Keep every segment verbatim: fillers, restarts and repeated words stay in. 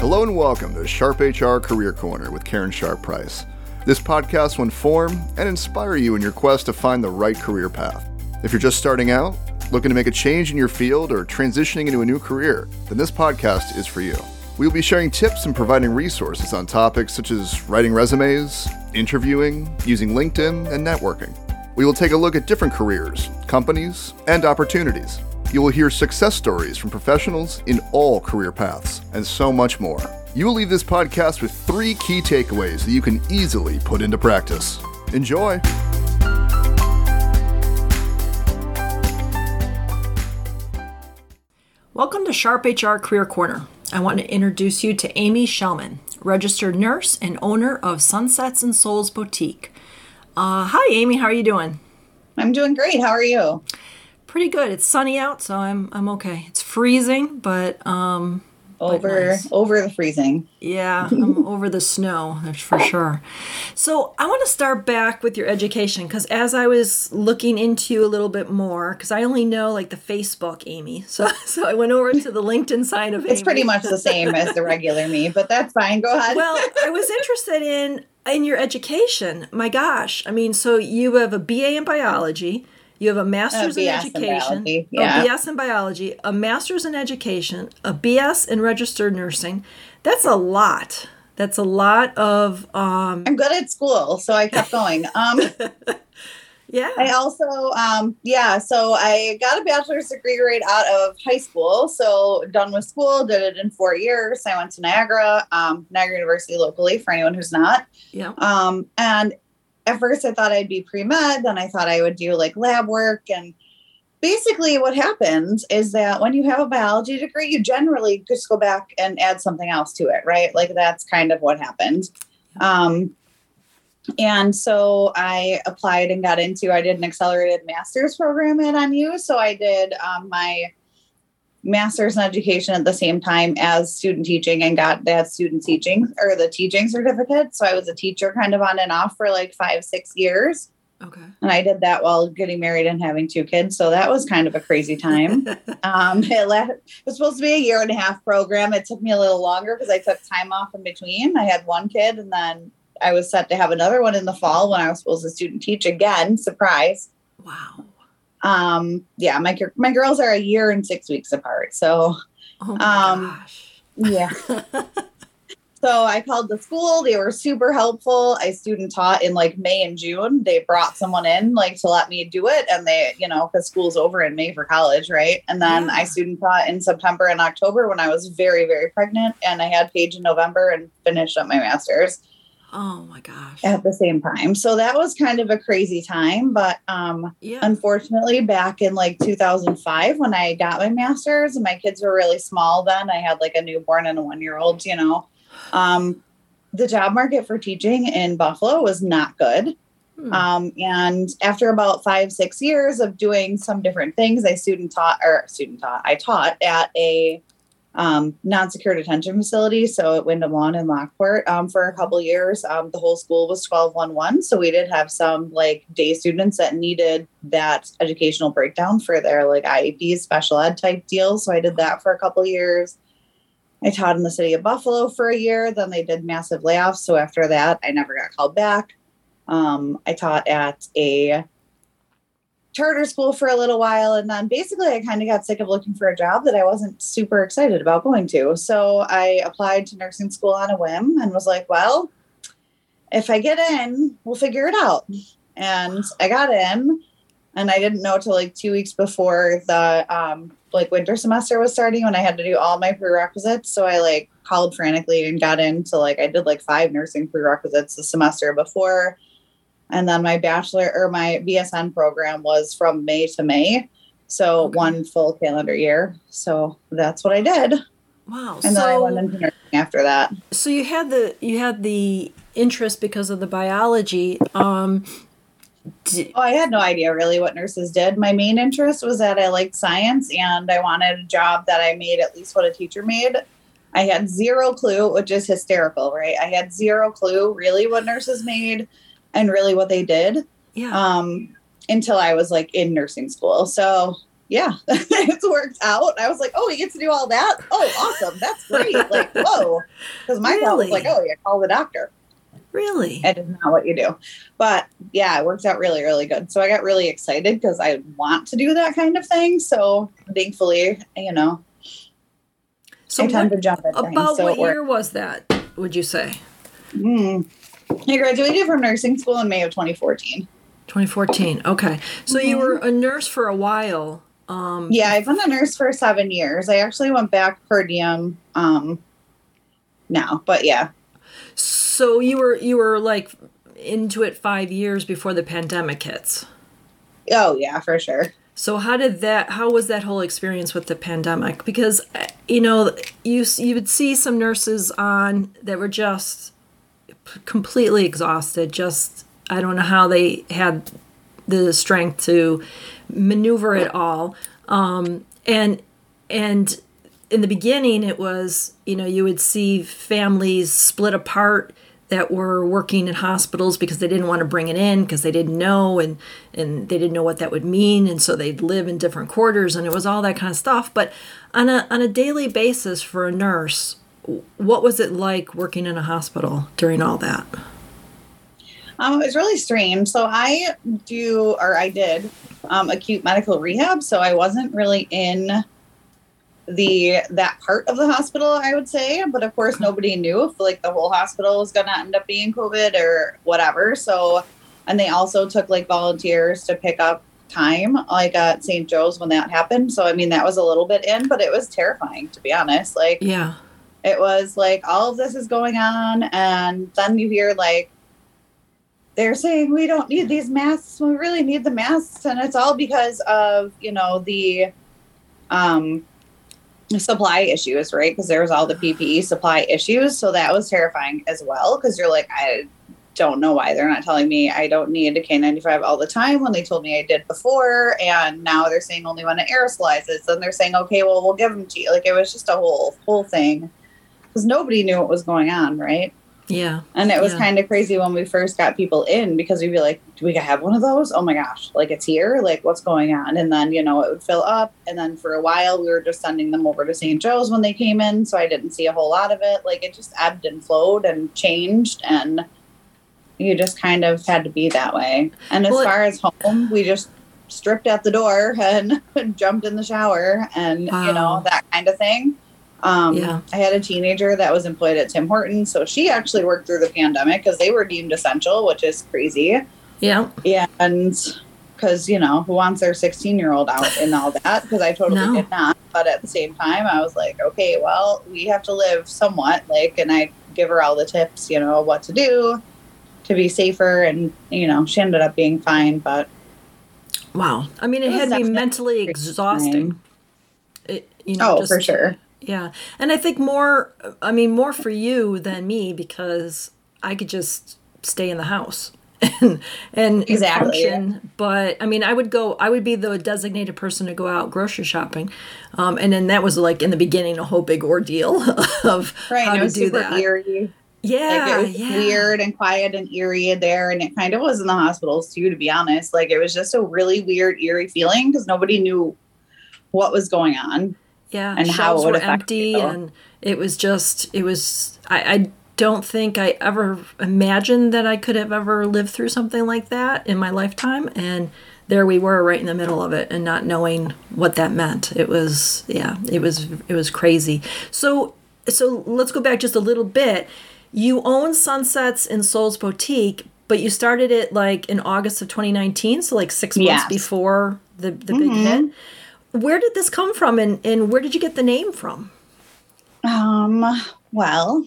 Hello and welcome to Sharp H R Career Corner with Karen Sharp-Price. This podcast will inform and inspire you in your quest to find the right career path. If you're just starting out, looking to make a change in your field, or transitioning into a new career, then this podcast is for you. We'll be sharing tips and providing resources on topics such as writing resumes, interviewing, using LinkedIn, and networking. We will take a look at different careers, companies, and opportunities. You will hear success stories from professionals in all career paths, and so much more. You will leave this podcast with three key takeaways that you can easily put into practice. Enjoy! Welcome to Sharp H R Career Corner. I want to introduce you to Amy Shellman, registered nurse and owner of Sunsets and Souls Boutique. Uh, hi, Amy. How are you doing? I'm doing great. How are you? Pretty good. It's sunny out, so I'm I'm okay. It's freezing, but um, over but nice. over the freezing. Yeah, I'm over the snow. That's for sure. So I want to start back with your education, because as I was looking into you a little bit more, because I only know like the Facebook Amy, so so I went over to the LinkedIn side of it. It's Amy. Pretty much the same as the regular me, but that's fine. Go ahead. Well, I was interested in. In your education, my gosh, I mean, so you have a B A in biology, you have a master's a in education, in yeah. a B S in biology, a master's in education, a B S in registered nursing. That's a lot. That's a lot of... Um... I'm good at school, so I kept going. Um, yeah. I also, um, yeah, so I got a bachelor's degree right out of high school, so done with school, did it in four years. I went to Niagara, um, Niagara University locally, for anyone who's not. Yeah. Um, and at first I thought I'd be pre-med, then I thought I would do like lab work. And basically what happens is that when you have a biology degree, you generally just go back and add something else to it, right? Like that's kind of what happened. Um, and so I applied and got into, I did an accelerated master's program at N Y U. So I did um, my master's in education at the same time as student teaching and got that student teaching or the teaching certificate. So I was a teacher kind of on and off for like five, six years. Okay. And I did that while getting married and having two kids. So that was kind of a crazy time. um, it, left, it was supposed to be a year and a half program. It took me a little longer because I took time off in between. I had one kid and then I was set to have another one in the fall when I was supposed to student teach again. Surprise. Wow. Um, yeah, my, my girls are a year and six weeks apart. So, oh my um, gosh. yeah. So I called the school. They were super helpful. I student taught in like May and June. They brought someone in like to let me do it. And they, you know, because school's over in May for college. Right. And then yeah. I student taught in September and October when I was very, very pregnant. And I had Paige in November and finished up my master's. Oh my gosh. At the same time. So that was kind of a crazy time. But um, yeah. unfortunately, back in like two thousand five, when I got my master's and my kids were really small then, I had like a newborn and a one-year-old, you know, um, the job market for teaching in Buffalo was not good. Hmm. Um, and after about five, six years of doing some different things, I student taught or student taught, I taught at a um, non-secure detention facility. So at Windham Lawn in Lockport, um, for a couple of years, um, the whole school was twelve one one. So we did have some like day students that needed that educational breakdown for their like I E Ps, special ed type deals. So I did that for a couple of years. I taught in the city of Buffalo for a year. Then they did massive layoffs. So after that, I never got called back. Um, I taught at a charter school for a little while. And then basically I kind of got sick of looking for a job that I wasn't super excited about going to. So I applied to nursing school on a whim and was like, well, if I get in, we'll figure it out. And I got in and I didn't know till like two weeks before the um, like winter semester was starting when I had to do all my prerequisites. So I like called frantically and got into like, I did like five nursing prerequisites the semester before. And then my bachelor or my B S N program was from May to May. So okay. one full calendar year. So that's what I did. Wow. And so, then I went into nursing after that. So you had the, you had the interest because of the biology. Um, d- oh, I had no idea really what nurses did. My main interest was that I liked science and I wanted a job that I made at least what a teacher made. I had zero clue, which is hysterical, right? I had zero clue really what nurses made. And really what they did yeah. um, until I was like in nursing school. So yeah, it's worked out. I was like, oh, he gets to do all that? Oh, awesome. That's great. Like, whoa. Because my really? thought was like, oh, yeah, call the doctor. Really? That is not what you do. But yeah, it worked out really, really good. So I got really excited because I want to do that kind of thing. So thankfully, you know, so what, time to jump at things. About so what year was that, would you say? Mm. I graduated from nursing school in May of twenty fourteen. twenty fourteen. Okay. So mm-hmm. you were a nurse for a while. Um, yeah, I've been a nurse for seven years. I actually went back per diem um, now, but yeah. So you were you were like into it five years before the pandemic hits. Oh yeah, for sure. So how did that? How was that whole experience with the pandemic? Because you know you you would see some nurses on that were just completely exhausted. Just I don't know how they had the strength to maneuver it all. Um, and and in the beginning, it was, you know, you would see families split apart that were working in hospitals because they didn't want to bring it in because they didn't know and, and they didn't know what that would mean. And so they'd live in different quarters and it was all that kind of stuff. But on a on a daily basis for a nurse, what was it like working in a hospital during all that? Um, it was really strange. So I do, or I did, um, acute medical rehab. So I wasn't really in the, that part of the hospital, I would say. But of course, nobody knew if like the whole hospital was going to end up being COVID or whatever. So, and they also took like volunteers to pick up time, like at Saint Joe's when that happened. So, I mean, that was a little bit in, but it was terrifying to be honest. Like, yeah, it was like, all of this is going on. And then you hear like, they're saying we don't need these masks. We really need the masks. And it's all because of, you know, the um, supply issues, right? Because there was all the P P E supply issues. So that was terrifying as well. Because you're like, I don't know why they're not telling me I don't need a K ninety-five all the time when they told me I did before. And now they're saying only when it aerosolizes. And they're saying, okay, well, we'll give them to you. Like it was just a whole, whole thing. Because nobody knew what was going on, right? Yeah. And it was yeah. kind of crazy when we first got people in because we'd be like, do we have one of those? Oh my gosh, like it's here. Like what's going on? And then, you know, it would fill up. And then for a while we were just sending them over to Saint Joe's when they came in. So I didn't see a whole lot of it. Like it just ebbed and flowed and changed. And you just kind of had to be that way. And as well, far as home, we just stripped out the door and jumped in the shower and, wow. you know, that kind of thing. Um, yeah. I had a teenager that was employed at Tim Hortons. So she actually worked through the pandemic because they were deemed essential, which is crazy. Yeah. And because, you know, who wants their sixteen year old out and all that? Because I totally no. did not. But at the same time, I was like, okay, well, we have to live somewhat like, and I give her all the tips, you know, what to do to be safer. And, you know, she ended up being fine. But wow. I mean, it, it had to be mentally exhausting. It, you know, oh, just, for sure. Yeah. And I think more, I mean, more for you than me, because I could just stay in the house and, and exactly. function. But I mean, I would go, I would be the designated person to go out grocery shopping. Um, and then that was like in the beginning, a whole big ordeal of right, how to do that. Eerie. Yeah. Like it was yeah. weird and quiet and eerie there. And it kind of was in the hospitals too, to be honest. Like it was just a really weird, eerie feeling because nobody knew what was going on. Yeah, and shelves were empty, people. And it was just, it was, I, I don't think I ever imagined that I could have ever lived through something like that in my lifetime, and there we were right in the middle of it and not knowing what that meant. It was, yeah, it was, it was crazy. So, so let's go back just a little bit. You own Sunsets and Souls Boutique, but you started it like in August of twenty nineteen, so like six months yes. before the, the mm-hmm. big hit. Where did this come from and, and where did you get the name from? Um, well,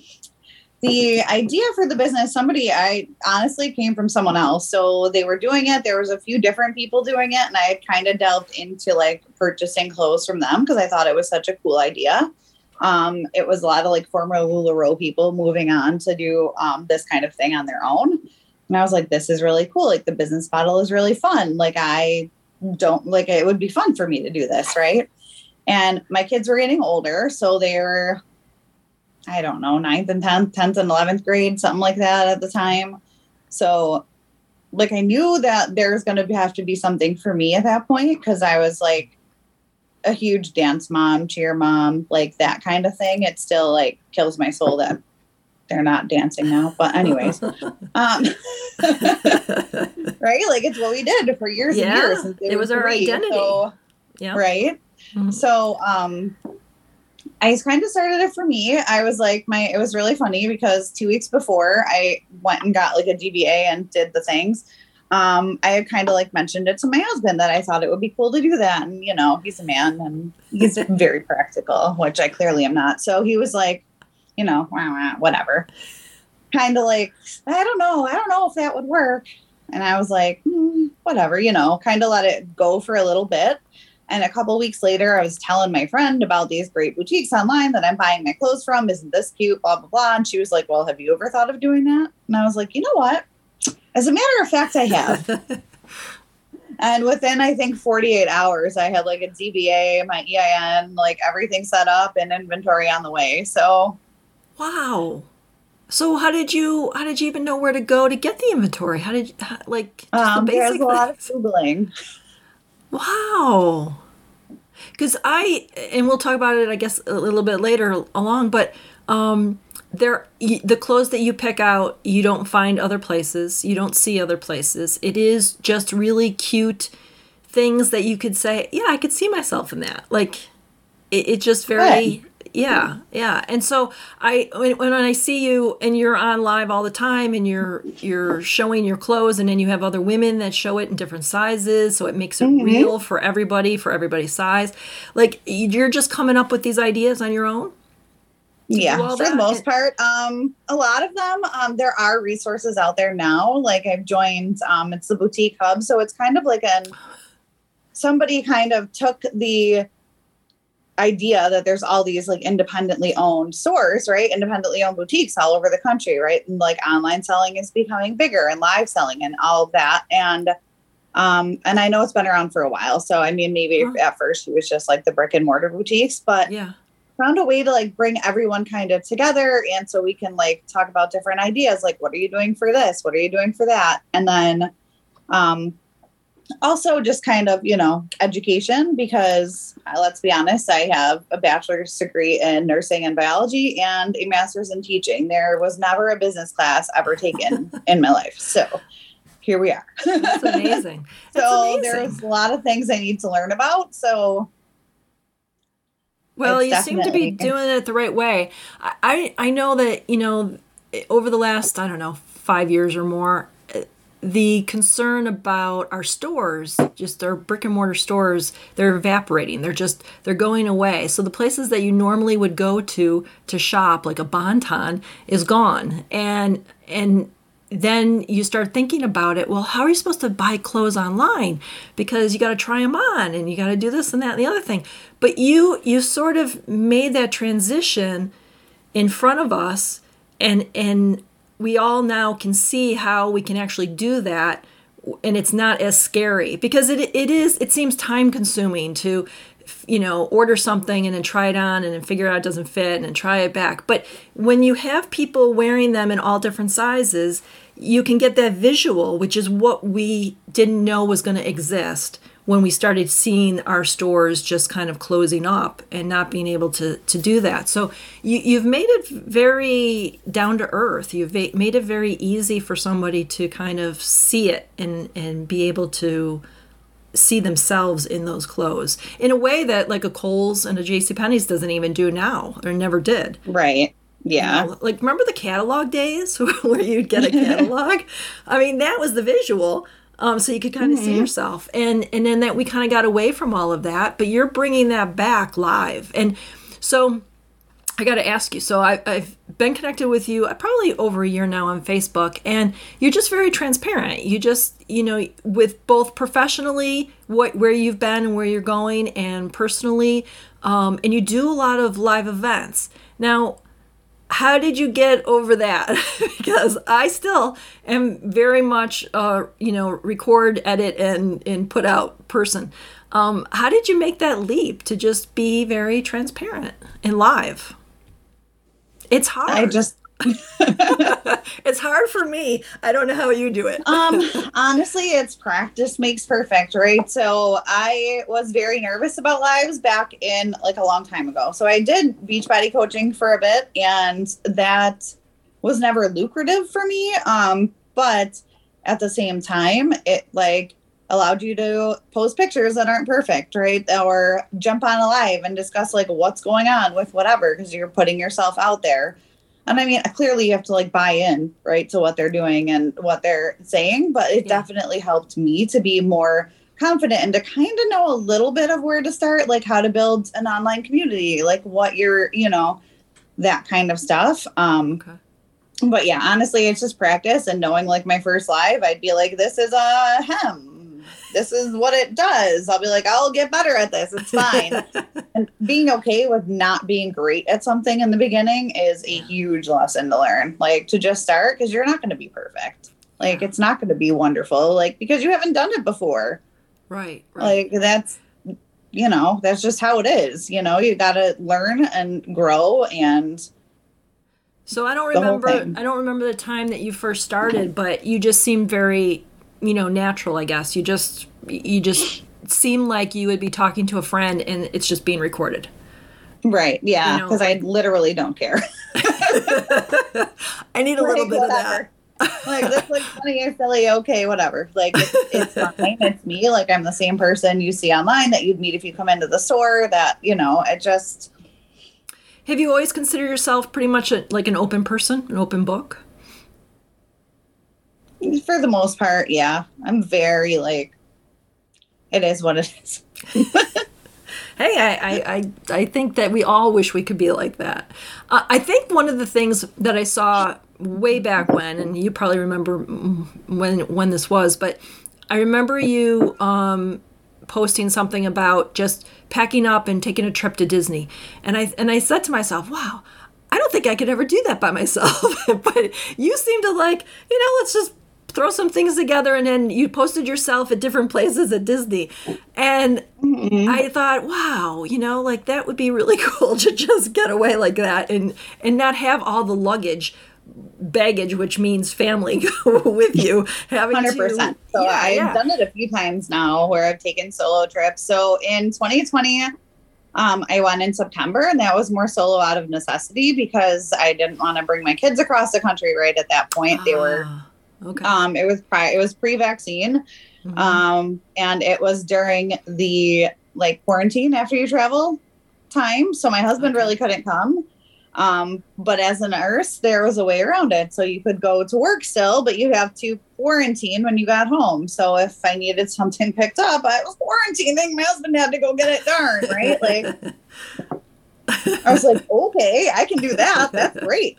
the idea for the business, somebody, I honestly came from someone else. So they were doing it. There was a few different people doing it. And I had kind of delved into like purchasing clothes from them because I thought it was such a cool idea. Um, it was a lot of like former LuLaRoe people moving on to do um, this kind of thing on their own. And I was like, this is really cool. Like the business model is really fun. Like I don't like it would be fun for me to do this, right? And my kids were getting older, so they were, I don't know, ninth and tenth, tenth and eleventh grade, something like that at the time. So like I knew that there's going to have to be something for me at that point because I was like, a huge dance mom, cheer mom, like that kind of thing. It still like kills my soul that they're not dancing now. But anyways, um, right? Like it's what we did for years yeah, and years. Since it was our three, identity. So, yeah. Right. Mm-hmm. So um, I kind of started it for me. I was like, my, it was really funny because two weeks before I went and got like a D B A and did the things. Um, I had kind of like mentioned it to my husband that I thought it would be cool to do that. And, you know, he's a man and he's very practical, which I clearly am not. So he was like, you know, wah, wah, whatever, kind of like, I don't know. I don't know if that would work. And I was like, mm, whatever, you know, kind of let it go for a little bit. And a couple weeks later, I was telling my friend about these great boutiques online that I'm buying my clothes from. Isn't this cute? Blah, blah, blah. And she was like, well, have you ever thought of doing that? And I was like, you know what? As a matter of fact, I have. And within, I think, forty-eight hours, I had like a D B A, my E I N, like everything set up and inventory on the way. So. Wow. So how did you, how did you even know where to go to get the inventory? How did, how, like, just um, the basic there's a lot of Googling. Wow. Because I, and we'll talk about it, I guess, a little bit later along, but um, there, the clothes that you pick out, you don't find other places. You don't see other places. It is just really cute things that you could say, yeah, I could see myself in that. Like, it, it just very, Good. yeah, yeah. And so I, when, when I see you and you're on live all the time and you're, you're showing your clothes and then you have other women that show it in different sizes. So it makes it mm-hmm. real for everybody, for everybody's size. Like you're just coming up with these ideas on your own. Yeah, for the most part. Um, a lot of them, um, there are resources out there now. Like I've joined, um, it's the Boutique Hub. So it's kind of like an, somebody kind of took the idea that there's all these like independently owned stores, right? Independently owned boutiques all over the country, right? And like online selling is becoming bigger and live selling and all of that. And um, and I know it's been around for a while. So I mean, maybe huh. at first it was just like the brick and mortar boutiques, but yeah. Found a way to like bring everyone kind of together. And so we can like talk about different ideas. Like, what are you doing for this? What are you doing for that? And then um, also just kind of, you know, education, because uh, let's be honest, I have a bachelor's degree in nursing and biology and a master's in teaching. There was never a business class ever taken in my life. So here we are. That's amazing. That's so amazing. There's a lot of things I need to learn about. So Well, it's you definitely. seem to be doing it the right way. I, I know that, you know, over the last, I don't know, five years or more, the concern about our stores, just our brick and mortar stores, they're evaporating. They're just, they're going away. So the places that you normally would go to to shop, like a Bonton, is gone. And, and then you start thinking about it. Well, how are you supposed to buy clothes online? Because you got to try them on and you got to do this and that and the other thing. But you you sort of made that transition in front of us, and and we all now can see how we can actually do that, and it's not as scary because it it is it seems time consuming to, you know, order something and then try it on and then figure out it doesn't fit and then try it back. But when you have people wearing them in all different sizes, you can get that visual, which is what we didn't know was going to exist when we started seeing our stores just kind of closing up and not being able to, to do that. So you, you've made it very down to earth. You've made it very easy for somebody to kind of see it and, and be able to see themselves in those clothes in a way that like a Kohl's and a JCPenney's doesn't even do now or never did. Right. Yeah. You know, like, remember the catalog days where you'd get a catalog? I mean, that was the visual. Um, so you could kind of mm-hmm. see yourself. And and then that we kind of got away from all of that. But you're bringing that back live. And so I got to ask you. So I, I've been connected with you probably over a year now on Facebook. And you're just very transparent. You just, you know, with both professionally, what where you've been and where you're going, and personally. Um, and you do a lot of live events. Now, how did you get over that? Because I still am very much, uh, you know, record, edit, and, and put out person. Um, how did you make that leap to just be very transparent and live? It's hard. I just, It's hard for me. I don't know how you do it. um, honestly, it's practice makes perfect, right? So I was very nervous about lives back in like a long time ago. So I did Beachbody coaching for a bit, and that was never lucrative for me. Um, but at the same time, it like allowed you to post pictures that aren't perfect, right? Or jump on a live and discuss like what's going on with whatever, because you're putting yourself out there. And I mean, clearly you have to like buy in, right, to what they're doing and what they're saying, but it yeah. definitely helped me to be more confident and to kind of know a little bit of where to start, like how to build an online community, like what you're, you know, that kind of stuff. Um, okay. But yeah, honestly, it's just practice and knowing like my first live, I'd be like, this is a hem. This is what it does. I'll be like, I'll get better at this. It's fine. And being okay with not being great at something in the beginning is a huge lesson to learn. Like to just start, because you're not going to be perfect. Like yeah. it's not going to be wonderful. Like because you haven't done it before. Right, right. Like that's, you know, that's just how it is. You know, you got to learn and grow and. So I don't remember. I don't remember the time that you first started, but you just seemed very. You know, natural, I guess. You just, you just seem like you would be talking to a friend and it's just being recorded. Right. Yeah. Because you know, I literally don't care. I need a like, little bit whatever. Of that. Like, this looks funny or silly. Okay, whatever. Like, it's, it's fine. It's me. Like, I'm the same person you see online that you'd meet if you come into the store that, you know, it just. Have you always considered yourself pretty much a, like an open person, an open book? For the most part, yeah. I'm very, like, it is what it is. Hey, I, I, I think that we all wish we could be like that. Uh, I think one of the things that I saw way back when, and you probably remember when when this was, but I remember you um, posting something about just packing up and taking a trip to Disney. And I and I said to myself, wow, I don't think I could ever do that by myself. But you seem to like, you know, let's just throw some things together. And then you posted yourself at different places at Disney. And mm-hmm. I thought, wow, you know, like that would be really cool to just get away like that and, and not have all the luggage, baggage, which means family with you. Having one hundred percent. To, so yeah, I've yeah. done it a few times now where I've taken solo trips. So in twenty twenty, Um, I went in September, and that was more solo out of necessity because I didn't want to bring my kids across the country right at that point. Ah, they were, okay. um, it was pri- it was pre-vaccine, mm-hmm. um, and it was during the like quarantine after you travel time. So my husband okay. really couldn't come. Um, but as a nurse, there was a way around it. So you could go to work still, but you have to quarantine when you got home. So if I needed something picked up, I was quarantining. My husband had to go get it. Darn, right? Like I was like, okay, I can do that. That's great.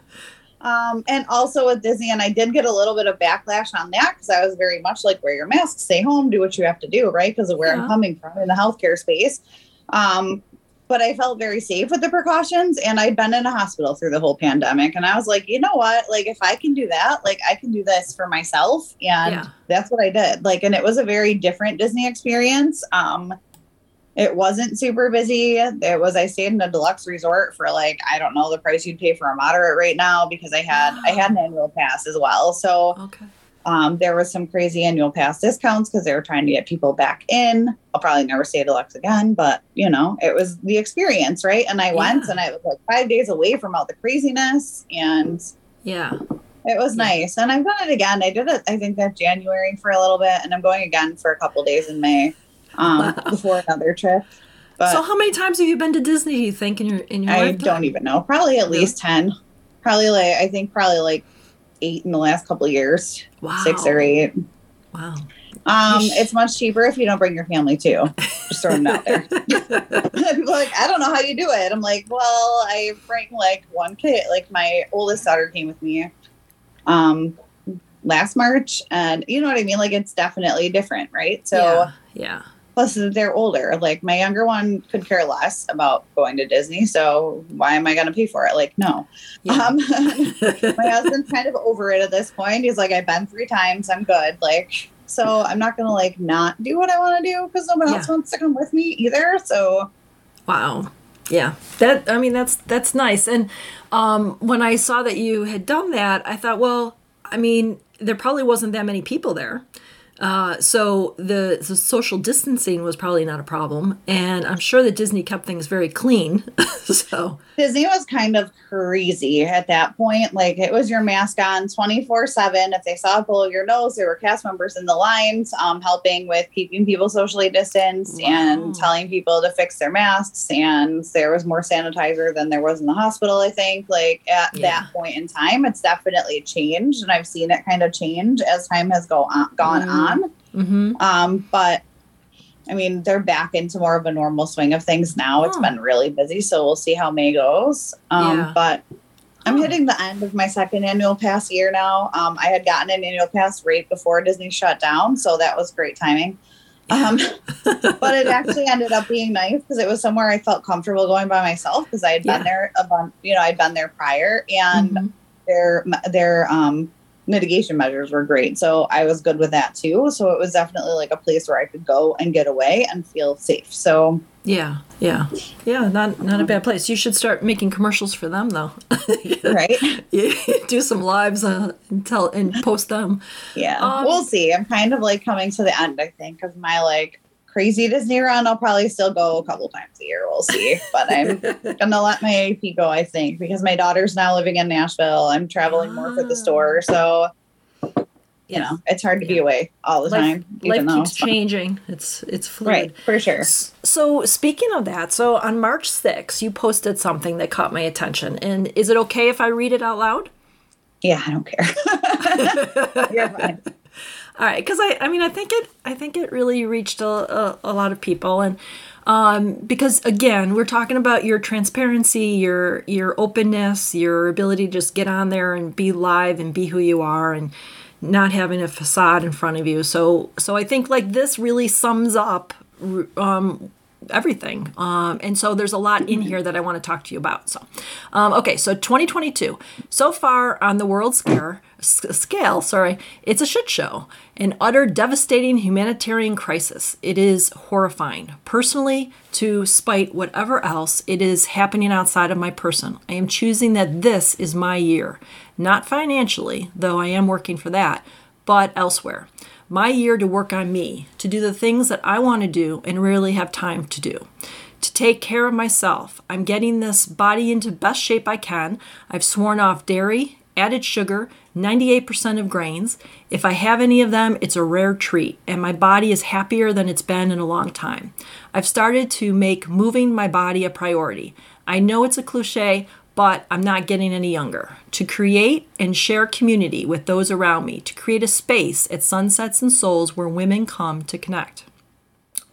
Um, and also with Disney, and I did get a little bit of backlash on that because I was very much like, wear your mask, stay home, do what you have to do, right? Because of where yeah. I'm coming from in the healthcare space. Um, but I felt very safe with the precautions, and I'd been in a hospital through the whole pandemic. And I was like, you know what? Like, if I can do that, like I can do this for myself. And yeah. that's what I did. Like, and it was a very different Disney experience. Um, it wasn't super busy. It was, I stayed in a deluxe resort for like, I don't know the price you'd pay for a moderate right now, because I had, wow. I had an annual pass as well. So okay. um, there was some crazy annual pass discounts because they were trying to get people back in. I'll probably never stay deluxe again, but, you know, it was the experience, right? And I yeah. went, and I was like five days away from all the craziness, and yeah, it was yeah. nice. And I've done it again. I did it, I think, that January for a little bit, and I'm going again for a couple days in May um, wow. before another trip. But so how many times have you been to Disney, do you think, in your in your I lifetime? Don't even know. Probably at least ten. Probably, like I think probably like eight in the last couple of years. Wow. Six or eight. Wow. Um, it's much cheaper if you don't bring your family too. Just throwing them out there. People are like, I don't know how you do it. I'm like, well, I bring like one kid. Like my oldest daughter came with me um, last March, and you know what I mean? Like it's definitely different, right? So yeah. yeah. Plus they're older. Like my younger one could care less about going to Disney. So why am I going to pay for it? Like, no. Yeah. Um, my husband's kind of over it at this point. He's like, I've been three times. I'm good. Like, so I'm not going to like not do what I want to do because no one yeah. else wants to come with me either. So wow. Yeah, that I mean, that's that's nice. And um, when I saw that you had done that, I thought, well, I mean, there probably wasn't that many people there. Uh, so the, the social distancing was probably not a problem. And I'm sure that Disney kept things very clean. So Disney was kind of crazy at that point. Like, it was your mask on twenty-four seven. If they saw it below your nose, there were cast members in the lines, um, helping with keeping people socially distanced. Wow. And telling people to fix their masks. And there was more sanitizer than there was in the hospital, I think. Like, at yeah. that point in time, it's definitely changed. And I've seen it kind of change as time has go on, gone mm-hmm. on. Mm-hmm. Um, but I mean, they're back into more of a normal swing of things now. Oh. It's been really busy, so we'll see how May goes. Um, yeah. But I'm oh. hitting the end of my second annual pass year now. Um, I had gotten an annual pass right before Disney shut down, so that was great timing. Yeah. Um, but it actually ended up being nice because it was somewhere I felt comfortable going by myself because I had been yeah. there a bunch. You know, I'd been there prior, and mm-hmm. their their um. mitigation measures were great. So I was good with that too. So it was definitely like a place where I could go and get away and feel safe. So yeah, yeah, yeah. Not, not a bad place. You should start making commercials for them though. Right. Do some lives uh, and tell and post them. Yeah. Um, we'll see. I'm kind of like coming to the end, I think, of my like crazy Disney run. I'll probably still go a couple times a year. We'll see. But I'm going to let my A P go, I think, because my daughter's now living in Nashville. I'm traveling ah. more for the store. So, you yes. know, it's hard to yeah. be away all the life, time. Even life though, keeps so. changing. It's it's fluid. Right, for sure. So speaking of that, so on March sixth, you posted something that caught my attention. And is it okay if I read it out loud? Yeah, I don't care. You're fine. All right, because I, I mean, I think it, I think it really reached a, a, a lot of people, and um, because again, we're talking about your transparency, your your openness, your ability to just get on there and be live and be who you are, and not having a facade in front of you. So, so I think like this really sums up um, everything, um, and so there's a lot in here that I want to talk to you about. So, um, okay, so twenty twenty-two, so far on the world scale. Scale, sorry, it's a shit show, an utter devastating humanitarian crisis. It is horrifying. Personally, to spite whatever else, it is happening outside of my person. I am choosing that this is my year, not financially, though I am working for that, but elsewhere. My year to work on me, to do the things that I want to do and rarely have time to do. To take care of myself. I'm getting this body into best shape I can. I've sworn off dairy, added sugar, ninety-eight percent of grains. If I have any of them, it's a rare treat, and my body is happier than it's been in a long time. I've started to make moving my body a priority. I know it's a cliche, but I'm not getting any younger. To create and share community with those around me, to create a space at Sunsets and Souls where women come to connect.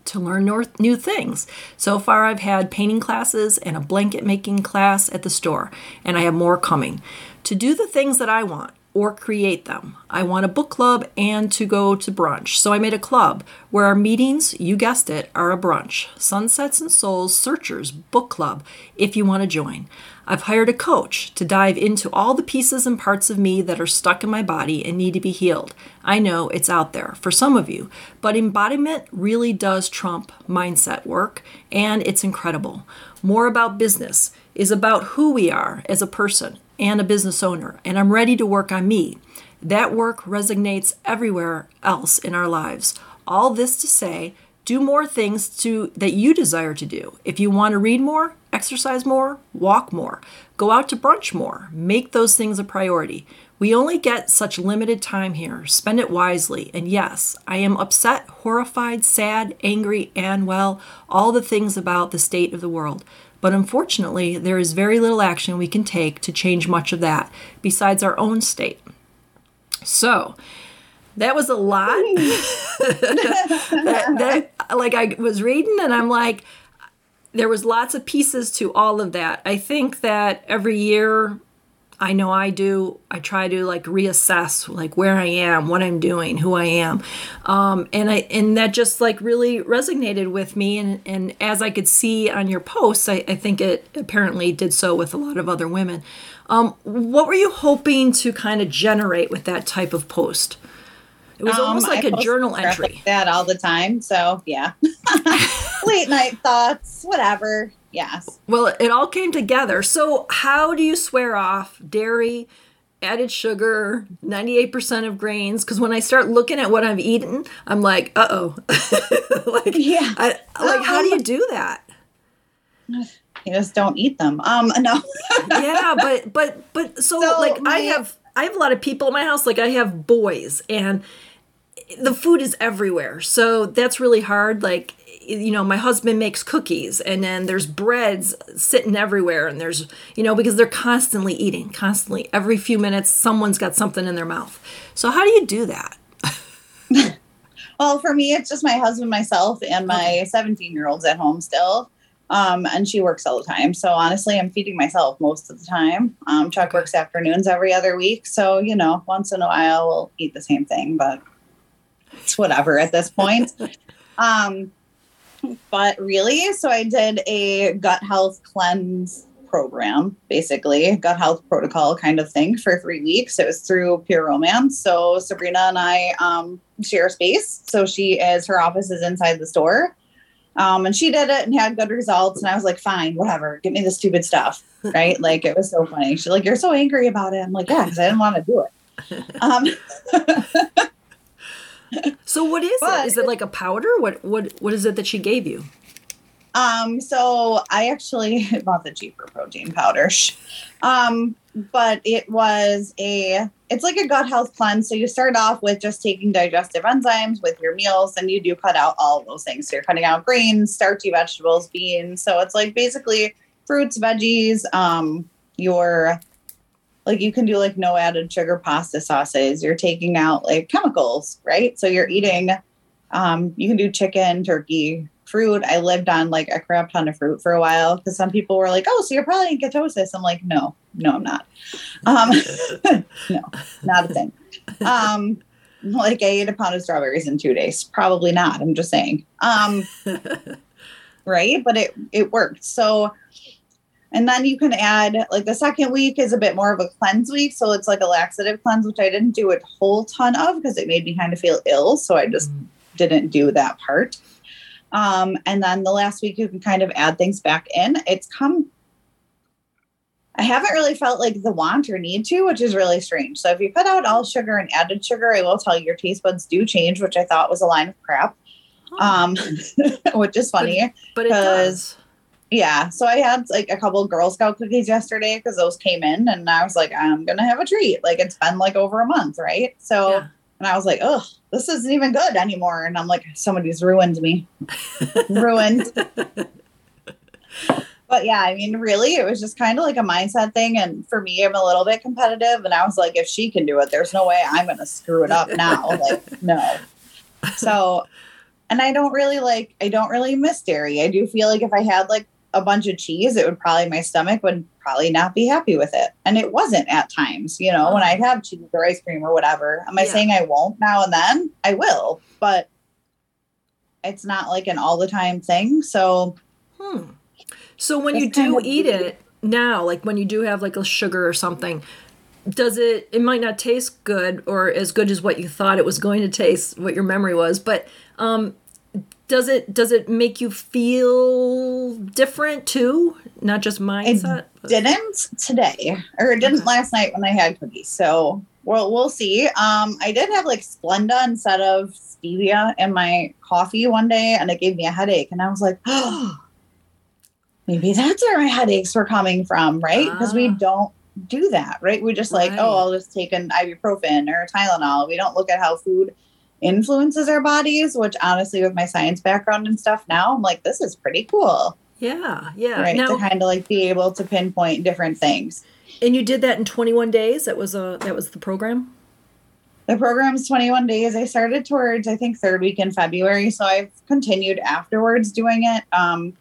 To learn new things. So far, I've had painting classes and a blanket making class at the store, and I have more coming. To do the things that I want or create them. I want a book club and to go to brunch. So I made a club where our meetings, you guessed it, are a brunch. Sunsets and Souls Searchers Book Club, if you want to join. I've hired a coach to dive into all the pieces and parts of me that are stuck in my body and need to be healed. I know it's out there for some of you, but embodiment really does trump mindset work, and it's incredible. More About Business is about who we are as a person and a business owner, and I'm ready to work on me. That work resonates everywhere else in our lives. All this to say, do more things to that you desire to do. If you want to read more, exercise more, walk more, go out to brunch more, make those things a priority. We only get such limited time here. Spend it wisely. And yes, I am upset, horrified, sad, angry, and well, all the things about the state of the world. But unfortunately, there is very little action we can take to change much of that besides our own state. So that was a lot. that, that, like I was reading and I'm like, there was lots of pieces to all of that. I think that every year, I know I do, I try to like reassess like where I am, what I'm doing, who I am. Um, and I and that just like really resonated with me. And, and as I could see on your posts, I, I think it apparently did so with a lot of other women. Um, what were you hoping to kind of generate with that type of post? It was um, almost like I a journal entry. Like that all the time. So yeah. Late night thoughts, whatever. Yes. Well, it all came together. So how do you swear off dairy, added sugar, ninety-eight percent of grains? Because when I start looking at what I've eaten, I'm like, uh-oh. like, yeah. I, like um, how do you do that? You just don't eat them. Um, no. yeah, but, but, but so, so like my, I have, I have a lot of people in my house. Like I have boys and the food is everywhere. So that's really hard. Like, you know, my husband makes cookies and then there's breads sitting everywhere. And there's, you know, because they're constantly eating, constantly. Every few minutes, someone's got something in their mouth. So how do you do that? Well, for me, it's just my husband, myself, and my seventeen-year-old's at home still. Um, and she works all the time. So honestly, I'm feeding myself most of the time. Um, Chuck works afternoons every other week. So, you know, once in a while we'll eat the same thing, but it's whatever at this point. Um, but really, so I did a gut health cleanse program, basically gut health protocol kind of thing for three weeks. It was through Pure Romance. So Sabrina and I, um, share space. So she is, her office is inside the store. Um, and she did it and had good results. And I was like, fine, whatever. Give me the stupid stuff. Right. Like, it was so funny. She's like, you're so angry about it. I'm like, yeah, because I didn't want to do it. Um, So what is but, it? Is it like a powder? What what what is it that she gave you? Um, so I actually bought the cheaper protein powder. Um, but it was a it's like a gut health cleanse. So you start off with just taking digestive enzymes with your meals, and you do cut out all of those things. So you're cutting out grains, starchy vegetables, beans. So it's like basically fruits, veggies, um, your Like you can do like no added sugar pasta sauces. You're taking out like chemicals, right? So you're eating, um, you can do chicken, turkey, fruit. I lived on like a crap ton of fruit for a while because some people were like, oh, so you're probably in ketosis. I'm like, no, no, I'm not. Um, no, not a thing. Um, like I ate a pound of strawberries in two days. Probably not. I'm just saying. Um, right. But it, it worked. So And then you can add, like the second week is a bit more of a cleanse week. So it's like a laxative cleanse, which I didn't do a whole ton of because it made me kind of feel ill. So I just mm. didn't do that part. Um, and then the last week you can kind of add things back in. It's come, I haven't really felt like the want or need to, which is really strange. So if you cut out all sugar and added sugar, I will tell you your taste buds do change, which I thought was a line of crap, um, which is funny. But, but it does. Yeah. So I had like a couple of Girl Scout cookies yesterday because those came in and I was like, I'm going to have a treat. Like it's been like over a month. Right. So, yeah. And I was like, oh, this isn't even good anymore. And I'm like, somebody's ruined me. ruined. But yeah, I mean, really, it was just kind of like a mindset thing. And for me, I'm a little bit competitive. And I was like, if she can do it, there's no way I'm going to screw it up now. Like, no. So, and I don't really like, I don't really miss dairy. I do feel like if I had like a bunch of cheese, it would probably, my stomach would probably not be happy with it. And it wasn't at times, you know, when I'd have cheese or ice cream or whatever. Am I yeah. saying I won't now and then? I will, but it's not like an all the time thing. So, hmm. so when you do eat it now, like when you do have like a sugar or something, does it, it might not taste good or as good as what you thought it was going to taste, what your memory was, but, um, Does it does it make you feel different too? Not just mindset. It didn't today, or it didn't okay. last night when I had cookies. So we'll we'll see. Um, I did have like Splenda instead of stevia in my coffee one day, and it gave me a headache. And I was like, oh, maybe that's where my headaches were coming from, right? Because ah. we don't do that, right? We just like, right. oh, I'll just take an ibuprofen or Tylenol. We don't look at how food influences our bodies, which honestly with my science background and stuff now, I'm like, this is pretty cool. Yeah. Yeah. Right. Now, to kind of like be able to pinpoint different things. And you did that in twenty-one days. That was a, that was the program. The program's twenty-one days. I started towards, I think third week in February. So I've continued afterwards doing it. Um,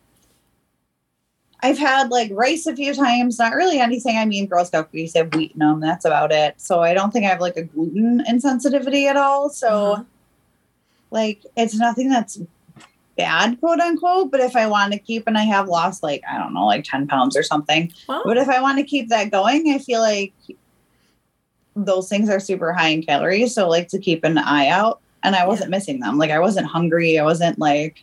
I've had like rice a few times, not really anything. I mean, Girl Scout cookies have wheat in them. That's about it. So I don't think I have like a gluten insensitivity at all. So uh-huh. like, it's nothing that's bad, quote unquote. But if I want to keep, and I have lost like, I don't know, like ten pounds or something. Wow. But if I want to keep that going, I feel like those things are super high in calories. So like to keep an eye out, and I wasn't yeah. missing them. Like I wasn't hungry. I wasn't like,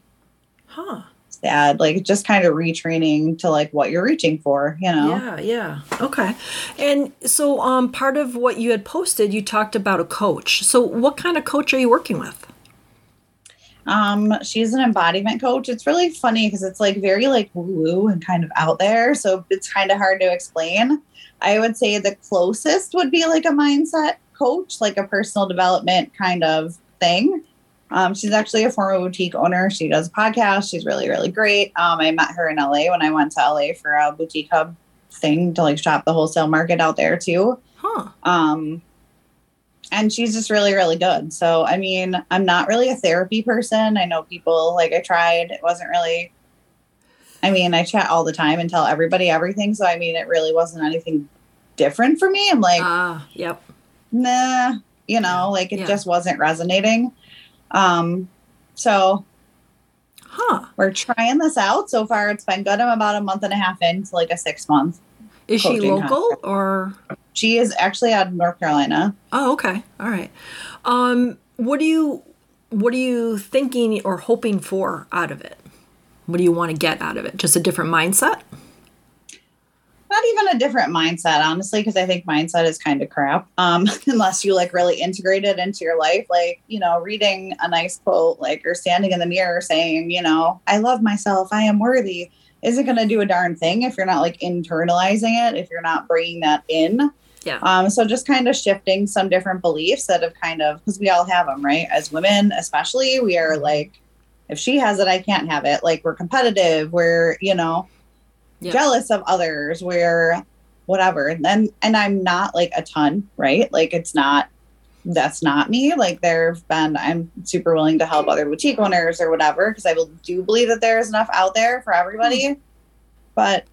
huh. sad, like just kind of retraining to like what you're reaching for, you know? Yeah. Yeah. Okay. And so um, part of what you had posted, you talked about a coach. So what kind of coach are you working with? Um, she's an embodiment coach. It's really funny because it's like very like woo-woo and kind of out there. So it's kind of hard to explain. I would say the closest would be like a mindset coach, like a personal development kind of thing. Um, she's actually a former boutique owner. She does podcasts. She's really, really great. Um, I met her in L A when I went to L A for a Boutique Hub thing to like shop the wholesale market out there too. Huh. Um, and she's just really, really good. So, I mean, I'm not really a therapy person. I know people like I tried, it wasn't really, I mean, I chat all the time and tell everybody everything. So, I mean, it really wasn't anything different for me. I'm like, uh, yep. nah, you know, like it yeah. just wasn't resonating. Um, so huh. we're trying this out. So far it's been good. I'm about a month and a half into like a six month. Is she local contract. Or? She is actually out of North Carolina. Oh, okay. All right. Um, what do you, what are you thinking or hoping for out of it? What do you want to get out of it? Just a different mindset? Not even a different mindset, honestly, because I think mindset is kind of crap. Um, unless you like really integrate it into your life, like, you know, reading a nice quote, like, or standing in the mirror saying, you know, I love myself, I am worthy, isn't going to do a darn thing if you're not like internalizing it, if you're not bringing that in. Yeah. Um, so just kind of shifting some different beliefs that have kind of, because we all have them, right? As women, especially, we are like, if she has it, I can't have it. Like, we're competitive, we're, you know, Yep. jealous of others, where whatever. And then, and I'm not like a ton, right? Like it's not, that's not me. Like there've been, I'm super willing to help other boutique owners or whatever, because I will, do believe that there is enough out there for everybody. But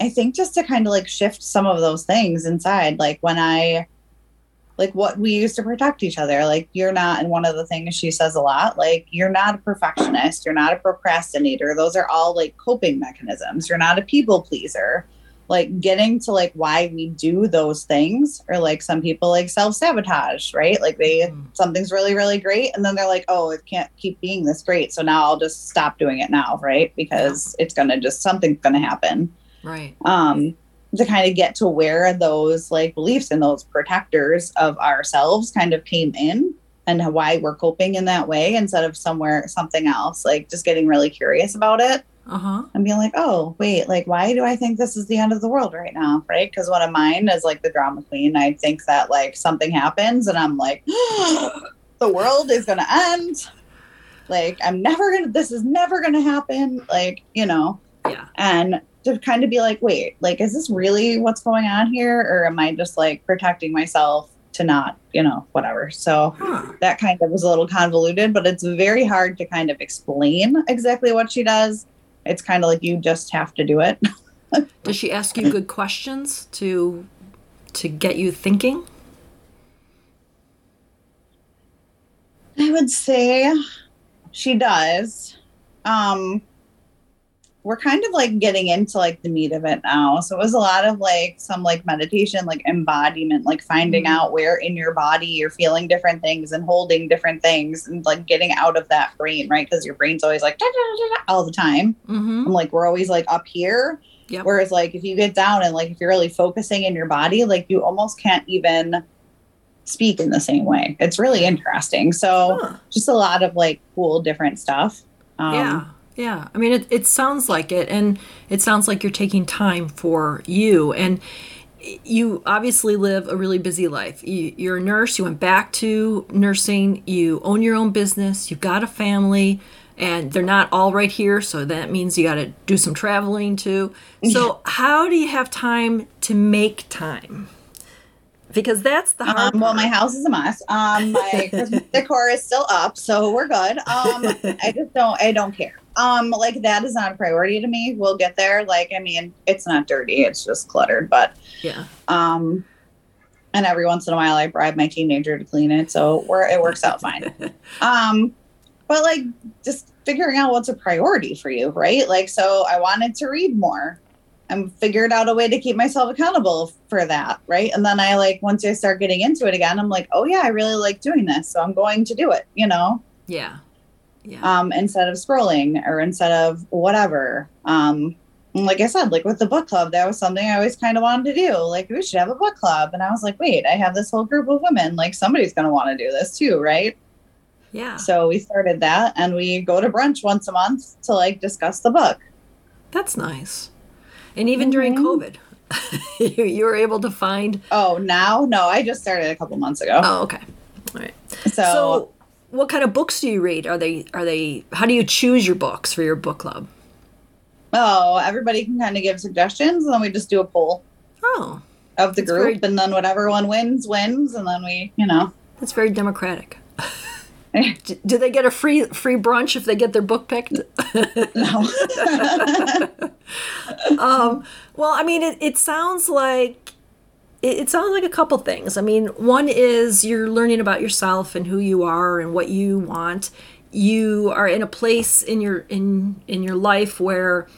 I think just to kind of like shift some of those things inside, like when I, like what we used to protect each other, like you're not, and one of the things she says a lot, like you're not a perfectionist, you're not a procrastinator. Those are all like coping mechanisms. You're not a people pleaser. Like getting to like why we do those things, or like some people like self-sabotage, right? Like they, mm. something's really, really great. And then they're like, oh, it can't keep being this great. So now I'll just stop doing it now, right? Because yeah. it's gonna just, something's gonna happen. Right. Um. To kind of get to where those like beliefs and those protectors of ourselves kind of came in, and why we're coping in that way instead of somewhere, something else, like just getting really curious about it uh-huh. and being like, oh wait, like, why do I think this is the end of the world right now? Right. Cause one of mine is like the drama queen. I think that like something happens and I'm like, the world is going to end. Like, I'm never going to, this is never going to happen. Like, you know, yeah. And to kind of be like, wait, like, is this really what's going on here? Or am I just like protecting myself to not, you know, whatever. So huh. that kind of was a little convoluted, but it's very hard to kind of explain exactly what she does. It's kind of like, you just have to do it. Does she ask you good questions to, to get you thinking? I would say she does. Um, We're kind of like getting into like the meat of it now. So it was a lot of like some like meditation, like embodiment, like finding mm-hmm. out where in your body you're feeling different things and holding different things, and like getting out of that brain, right? Because your brain's always like da, da, da, da, all the time. Mm-hmm. And like we're always like up here. Yep. Whereas like if you get down and like if you're really focusing in your body, like you almost can't even speak in the same way. It's really interesting. So huh. just a lot of like cool different stuff. Um, yeah. Yeah, I mean, it, it sounds like it, and it sounds like you're taking time for you, and you obviously live a really busy life. You, you're a nurse, you went back to nursing, you own your own business, you've got a family, and they're not all right here, so that means you got to do some traveling too. So how do you have time to make time? Because that's the hard um, well, my house is a mess. Um, my Christmas decor is still up, so we're good. Um, I just don't, I don't care. Um, like that is not a priority to me. We'll get there. Like, I mean, it's not dirty. It's just cluttered, but yeah. Um, and every once in a while I bribe my teenager to clean it. So we're, it works out fine. Um, but like just figuring out what's a priority for you, right? Like, so I wanted to read more. I'm figured out a way to keep myself accountable for that, right? And then I like, once I start getting into it again, I'm like, oh yeah, I really like doing this. So I'm going to do it, you know? Yeah. yeah. um, instead of scrolling or instead of whatever. Um, like I said, like with the book club, that was something I always kind of wanted to do. Like, we should have a book club. And I was like, wait, I have this whole group of women. Like, somebody's going to want to do this too, right? Yeah. So we started that, and we go to brunch once a month to like discuss the book. That's nice. And even mm-hmm. during COVID, you, you were able to find. Oh, now? No, I just started a couple months ago. Oh, okay. All right. So, so what kind of books do you read? Are they, are they, how do you choose your books for your book club? Oh, everybody can kind of give suggestions, and then we just do a poll. Oh. Of the group, very... and then whatever one wins, wins. And then we, you know. That's very democratic. Do they get a free free brunch if they get their book picked? No. um, well, I mean, it, it sounds like it, it sounds like a couple things. I mean, one is you're learning about yourself and who you are and what you want. You are in a place in your in in your life where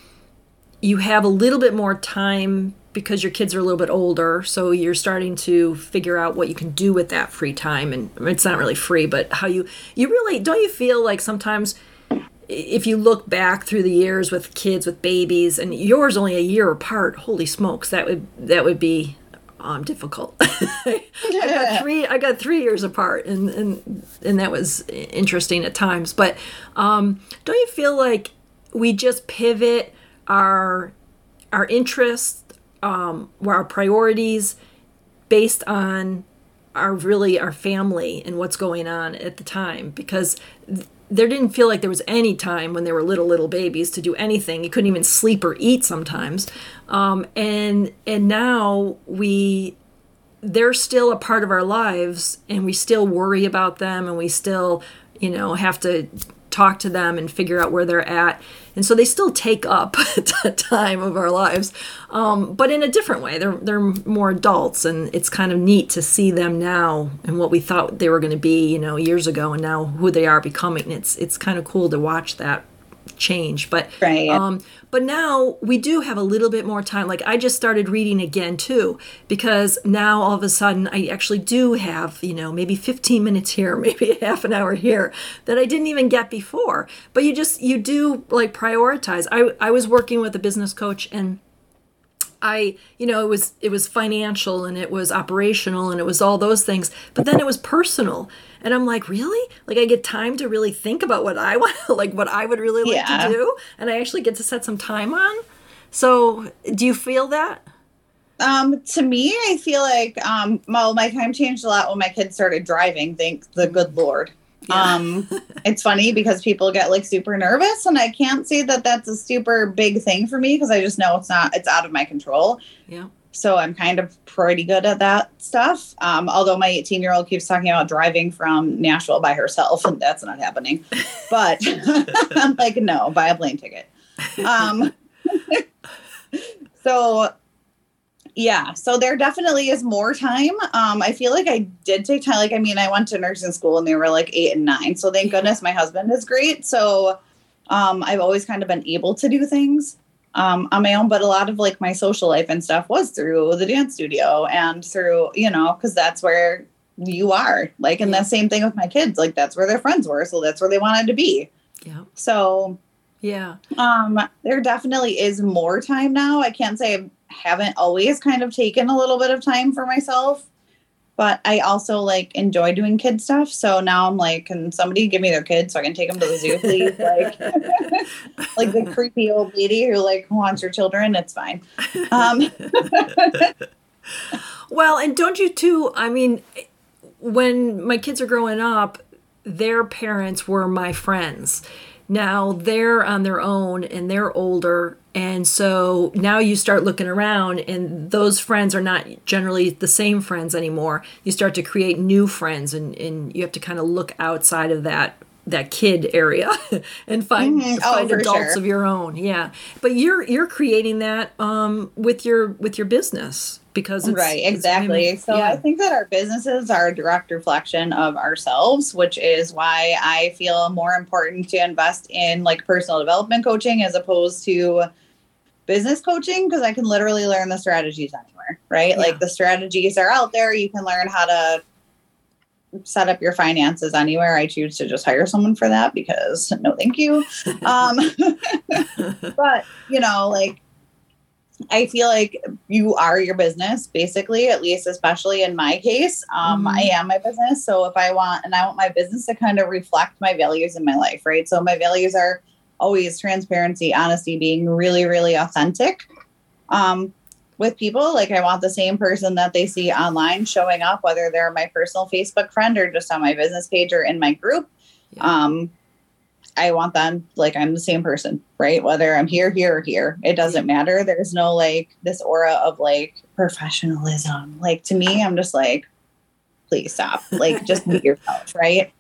you have a little bit more time because your kids are a little bit older, so you're starting to figure out what you can do with that free time. And it's not really free, but how you, you really, don't you feel like sometimes if you look back through the years with kids, with babies, and yours only a year apart, holy smokes, that would, that would be um, difficult. I got three, I got three years apart, and, and, and that was interesting at times. But um, don't you feel like we just pivot our, our interests, Um, where our priorities based on our really our family and what's going on at the time, because th- there didn't feel like there was any time when they were little, little babies to do anything. You couldn't even sleep or eat sometimes. Um, and, and now we, they're still a part of our lives, and we still worry about them, and we still, you know, have to talk to them and figure out where they're at. And so they still take up time of our lives, um, but in a different way. They're they're more adults, and it's kind of neat to see them now and what we thought they were going to be, you know, years ago, and now who they are becoming. And it's it's kind of cool to watch that change. But right. um, but now we do have a little bit more time. Like, I just started reading again too, because now all of a sudden I actually do have, you know, maybe fifteen minutes here, maybe half an hour here that I didn't even get before. But you just, you do like prioritize. I, I was working with a business coach, and I, you know, it was, it was financial, and it was operational, and it was all those things, but then it was personal. And I'm like, really? Like, I get time to really think about what I want, like what I would really like yeah. to do. And I actually get to set some time on. So do you feel that? Um, to me, I feel like, um, well, my time changed a lot when my kids started driving. Thank the good Lord. Yeah. Um, it's funny because people get like super nervous, and I can't say that that's a super big thing for me, because I just know it's not, it's out of my control. Yeah. So I'm kind of pretty good at that stuff. Um, although my eighteen year old keeps talking about driving from Nashville by herself, and that's not happening, but I'm like, no, buy a plane ticket. Um, so yeah, so there definitely is more time. Um, I feel like I did take time. Like, I mean, I went to nursing school, and they were like eight and nine. So thank goodness my husband is great. So um, I've always kind of been able to do things um, on my own. But a lot of like my social life and stuff was through the dance studio and through, you know, because that's where you are. Like, and yeah. the same thing with my kids. Like, that's where their friends were. So that's where they wanted to be. Yeah. So, yeah. Um, there definitely is more time now. I can't say I've haven't always kind of taken a little bit of time for myself, but I also like enjoy doing kid stuff. So now I'm like, can somebody give me their kids so I can take them to the zoo, please? Like, like the creepy old lady who like wants your children. It's fine. Um, well, and don't you too, I mean, when my kids are growing up, their parents were my friends. Now they're on their own and they're older. And so now you start looking around, and those friends are not generally the same friends anymore. You start to create new friends, and, and you have to kind of look outside of that that kid area and find, mm-hmm. oh, find adults sure. of your own. Yeah. But you're you're creating that um, with your with your business, because it's right, exactly. It's, I mean, so yeah. I think that our businesses are a direct reflection of ourselves, which is why I feel more important to invest in like personal development coaching as opposed to business coaching, because I can literally learn the strategies anywhere, right? Yeah. Like the strategies are out there. You can learn how to set up your finances anywhere. I choose to just hire someone for that because no, thank you. Um, but, you know, like, I feel like you are your business, basically, at least, especially in my case. Um, mm-hmm. I am my business. So if I want, and I want my business to kind of reflect my values in my life, right? So my values are always transparency, honesty, being really, really authentic. Um, with people, like, I want the same person that they see online showing up, whether they're my personal Facebook friend or just on my business page or in my group. Yeah. Um, I want them, like, I'm the same person, right? Whether I'm here, here, or here, it doesn't matter. There's no, like, this aura of, like, professionalism. Like, to me, I'm just like, please stop. Like, just be yourself, right?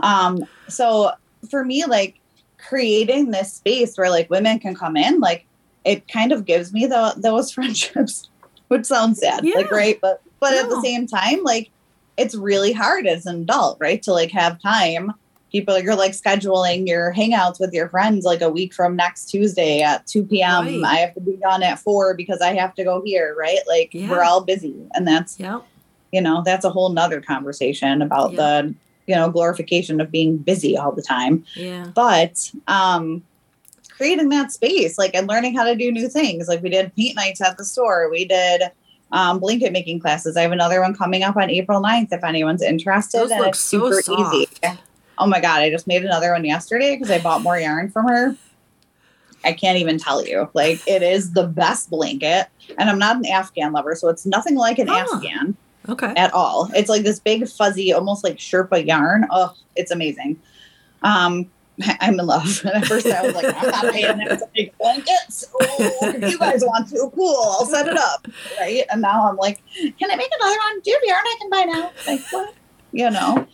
Um, so for me, like, creating this space where, like, women can come in, like, it kind of gives me the, those friendships, which sounds sad, yeah. like, right? But, but yeah. at the same time, like, it's really hard as an adult, right? To, like, have time. People, you're, like, scheduling your hangouts with your friends, like, a week from next Tuesday at two p.m. Right. I have to be done at four because I have to go here, right? Like, yeah. we're all busy. And that's, yeah. you know, that's a whole nother conversation about yeah. the, you know, glorification of being busy all the time. Yeah. But, um, creating that space, like, and learning how to do new things. Like, we did paint nights at the store. We did um, blanket making classes. I have another one coming up on April ninth if anyone's interested. Those and look it's so super soft. Easy. Oh my God. I just made another one yesterday because I bought more yarn from her. I can't even tell you. Like, it is the best blanket, and I'm not an Afghan lover, so it's nothing like an ah, Afghan okay. at all. It's like this big fuzzy, almost like Sherpa yarn. Oh, it's amazing. Um, I'm in love. And at first I was like, I gotta pay them to make blankets. Oh, if you guys want to, cool, I'll set it up. Right. And now I'm like, can I make another one? Do you have yarn I can buy now? Like, what? You know?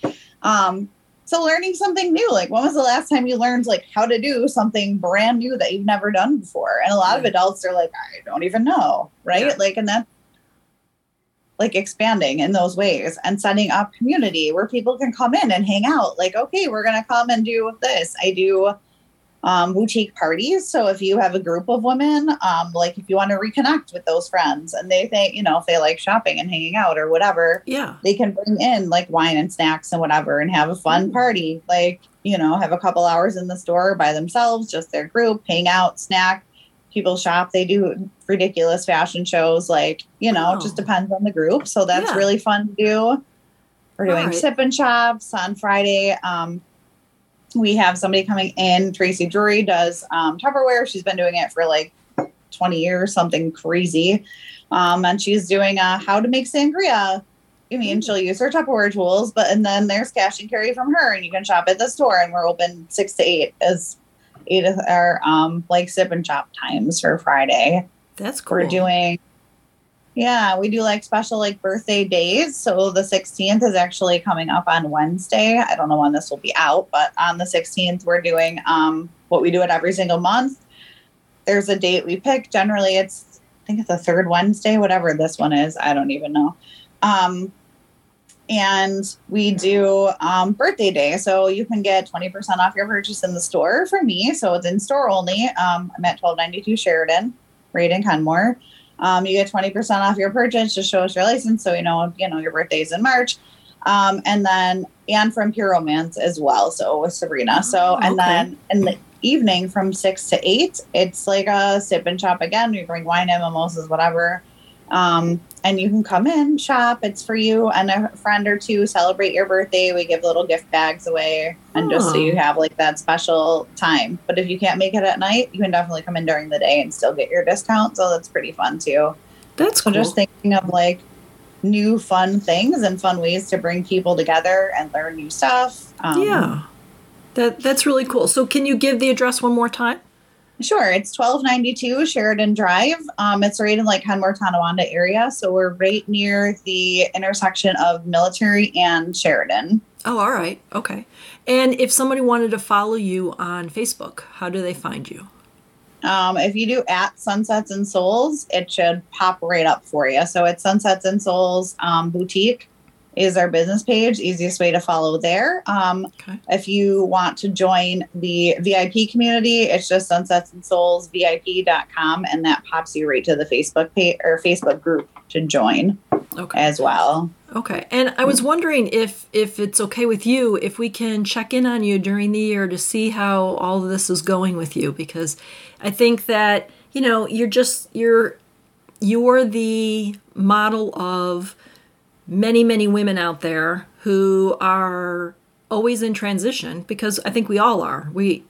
Um, so learning something new. Like, when was the last time you learned, like, how to do something brand new that you've never done before? And a lot right. of adults are like, I don't even know. Right. Yeah. Like, and that's like expanding in those ways and setting up community where people can come in and hang out. Like, okay, we're going to come and do this. I do um, boutique parties. So if you have a group of women, um, like, if you want to reconnect with those friends and they think, you know, if they like shopping and hanging out or whatever, yeah, they can bring in, like, wine and snacks and whatever and have a fun mm-hmm. party. Like, you know, have a couple hours in the store by themselves, just their group, hang out, snack. People shop, they do ridiculous fashion shows, like, you know, oh. it just depends on the group. So that's yeah. really fun to do. We're doing right. sip and shops on Friday. Um, we have somebody coming in. Tracy Drury does um, Tupperware. She's been doing it for like twenty years, something crazy. Um, and she's doing a how to make sangria. I mean, she'll use her Tupperware tools, but, and then there's cash and carry from her, and you can shop at the store, and we're open six to eight as eight of our um like sip and shop times for Friday. That's cool. We're doing yeah we do like special like birthday days. So the sixteenth is actually coming up on Wednesday. I don't know when this will be out, but on the sixteenth we're doing um what we do it every single month. There's a date we pick. Generally it's I think it's the third Wednesday, whatever this one is, I don't even know. um And we do um, birthday day. So you can get twenty percent off your purchase in the store from me. So it's in store only. Um, I'm at twelve ninety-two Sheridan, right in Kenmore. Um, you get twenty percent off your purchase. Just show us your license so you know, you know your birthday is in March. Um, and then, and from Pure Romance as well. So with Sabrina. So, and okay. then in the evening from six to eight, it's like a sip and shop again. We bring wine and mimosas, whatever. Um, and you can come in, shop, it's for you and a friend or two, celebrate your birthday. We give little gift bags away and oh. just so you have like that special time. But if you can't make it at night, you can definitely come in during the day and still get your discount. So that's pretty fun too. That's so cool. Just thinking of like new fun things and fun ways to bring people together and learn new stuff. Um, yeah, that that's really cool. So can you give the address one more time? Sure. It's twelve ninety-two Sheridan Drive. Um, it's right in like Kenmore, Tonawanda area. So we're right near the intersection of Military and Sheridan. Oh, all right. Okay. And if somebody wanted to follow you on Facebook, how do they find you? Um, if you do at Sunsets and Souls, it should pop right up for you. So it's Sunsets and Souls um, Boutique is our business page. Easiest way to follow there. Um, okay. If you want to join the V I P community, it's just sunsets and souls v i p dot com, and that pops you right to the Facebook page or Facebook group to join okay. as well. Okay. And I was wondering if, if it's okay with you, if we can check in on you during the year to see how all of this is going with you, because I think that, you know, you're just, you're, you're the model of many, many women out there who are always in transition, because I think we all are. We,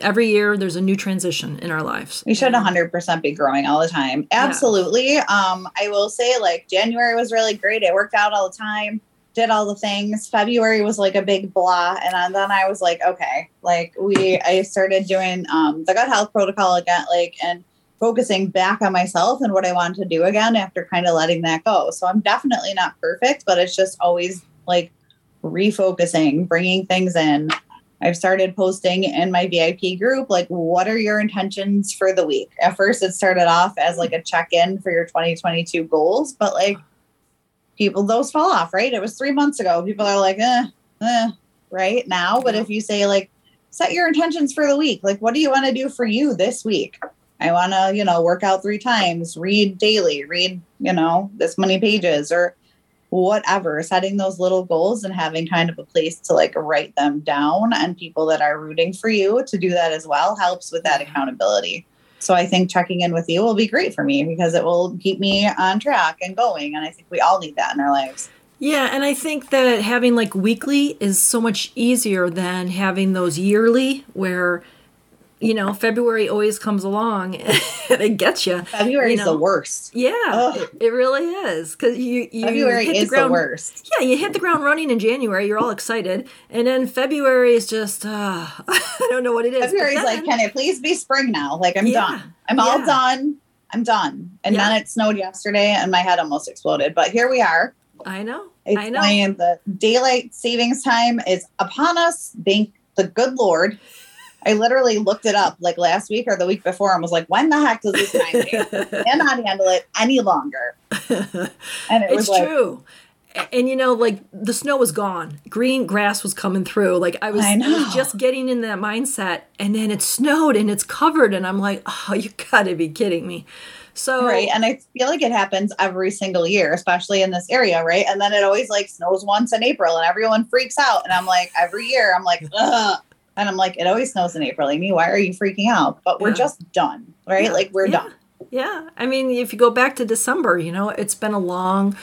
every year there's a new transition in our lives. We should one hundred percent be growing all the time. Absolutely. Yeah. Um, I will say, like, January was really great. I worked out all the time, did all the things. February was like a big blah. And then I was like, okay, like we, I started doing um, the gut health protocol again, like, and focusing back on myself and what I wanted to do again after kind of letting that go. So I'm definitely not perfect, but it's just always like refocusing, bringing things in. I've started posting in my V I P group, like, what are your intentions for the week? At first, it started off as like a check-in for your twenty twenty-two goals, but like people, those fall off, right? It was three months ago. People are like, eh, eh, right now. But if you say like, set your intentions for the week, like, what do you want to do for you this week? I want to, you know, work out three times, read daily, read, you know, this many pages or whatever, setting those little goals and having kind of a place to like write them down, and people that are rooting for you to do that as well helps with that accountability. So I think checking in with you will be great for me, because it will keep me on track and going. And I think we all need that in our lives. Yeah. And I think that having like weekly is so much easier than having those yearly where, you know, February always comes along and it gets you. February is you know. the worst. Yeah, it, it really is. Because you, you February hit is the, ground, the worst. Yeah, you hit the ground running in January. You're all excited. And then February is just, uh, I don't know what it is. February's then, like, can it please be spring now? Like, I'm yeah, done. I'm yeah. all done. I'm done. And yeah. then it snowed yesterday and my head almost exploded. But here we are. I know. It's I know. Playing. The daylight savings time is upon us. Thank the good Lord. I literally looked it up like last week or the week before and was like, when the heck does this time take? I cannot handle it any longer. And it it's was like, true. And, you know, like the snow was gone. Green grass was coming through. Like I was, I I was just getting in that mindset, and then it snowed and it's covered. And I'm like, oh, you gotta be kidding me. So right. And I feel like it happens every single year, especially in this area. Right. And then it always like snows once in April and everyone freaks out. And I'm like, every year I'm like, ugh. And I'm like, it always snows in April, Amy. Why are you freaking out? But we're yeah. just done, right? Yeah. Like we're yeah. done. Yeah. I mean, if you go back to December, you know, it's been a long,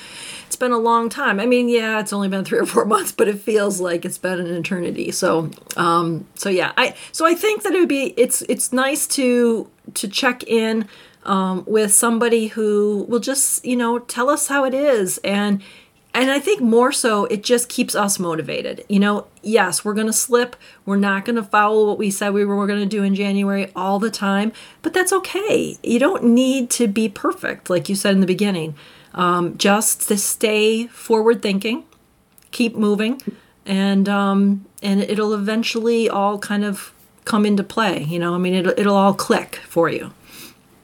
it's been a long time. I mean, yeah, it's only been three or four months, but it feels like it's been an eternity. So, um, so yeah, I, so I think that it would be, it's, it's nice to, to check in, um, with somebody who will just, you know, tell us how it is. And, And I think more so, it just keeps us motivated. You know, yes, we're going to slip. We're not going to follow what we said we were going to do in January all the time. But that's okay. You don't need to be perfect, like you said in the beginning. Um, just to stay forward thinking, keep moving, and um, and it'll eventually all kind of come into play. You know, I mean, it'll, it'll all click for you.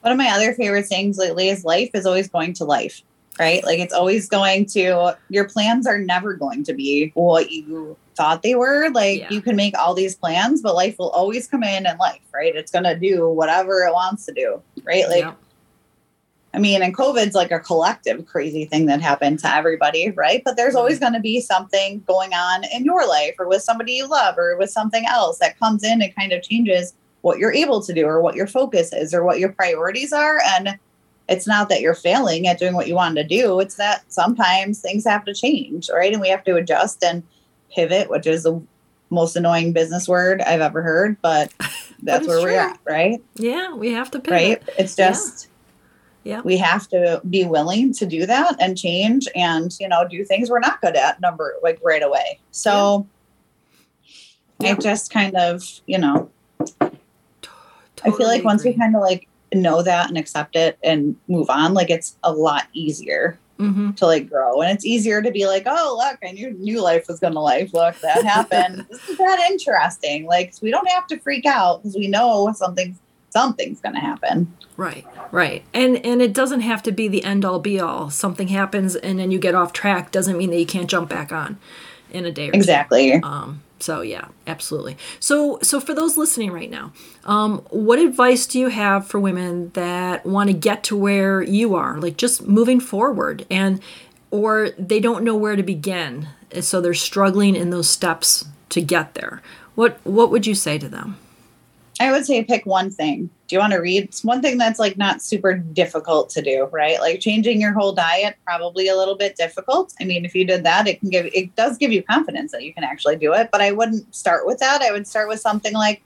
One of my other favorite things lately is life is always going to life. Right? Like it's always going to, your plans are never going to be what you thought they were. Like yeah. you can make all these plans, but life will always come in and life, right? It's going to do whatever it wants to do. Right? Like, yeah. I mean, and COVID's like a collective crazy thing that happened to everybody. Right? But there's mm-hmm. always going to be something going on in your life or with somebody you love or with something else that comes in and kind of changes what you're able to do or what your focus is or what your priorities are. And it's not that you're failing at doing what you wanted to do. It's that sometimes things have to change, right? And we have to adjust and pivot, which is the most annoying business word I've ever heard, but that's where true. We're at, right? Yeah, we have to pivot. Right? It's just, yeah. yeah, we have to be willing to do that and change and, you know, do things we're not good at number like right away. So yeah. it yeah. just kind of, you know, totally I feel like agree. Once we kind of like, know that and accept it and move on, like it's a lot easier mm-hmm. to like grow, and it's easier to be like, oh look, I knew new life was gonna life look that happened. This is that interesting, like we don't have to freak out because we know something something's gonna happen. Right right and and it doesn't have to be the end all be all. Something happens and then you get off track, doesn't mean that you can't jump back on in a day or exactly two. um So, yeah, absolutely. So so for those listening right now, um, what advice do you have for women that want to get to where you are, like just moving forward? And or they don't know where to begin, so they're struggling in those steps to get there. What what would you say to them? I would say pick one thing. Do you want to read? It's one thing that's like not super difficult to do, right? Like changing your whole diet, probably a little bit difficult. I mean, if you did that, it can give, it does give you confidence that you can actually do it, but I wouldn't start with that. I would start with something like,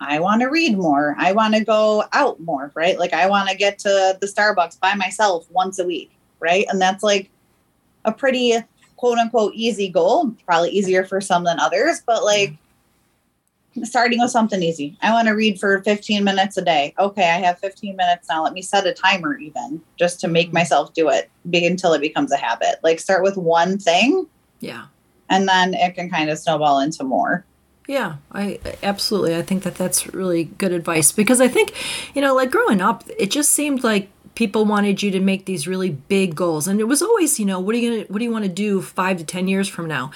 I want to read more. I want to go out more, right? Like I want to get to the Starbucks by myself once a week, right? And that's like a pretty quote unquote easy goal, probably easier for some than others, but like, starting with something easy. I want to read for fifteen minutes a day. Okay, I have fifteen minutes now. Let me set a timer even just to make myself do it be, until it becomes a habit. Like start with one thing. Yeah. And then it can kind of snowball into more. Yeah, I absolutely. I think that that's really good advice because I think, you know, like growing up, it just seemed like people wanted you to make these really big goals. And it was always, you know, what are you going to, what do you want to do five to ten years from now?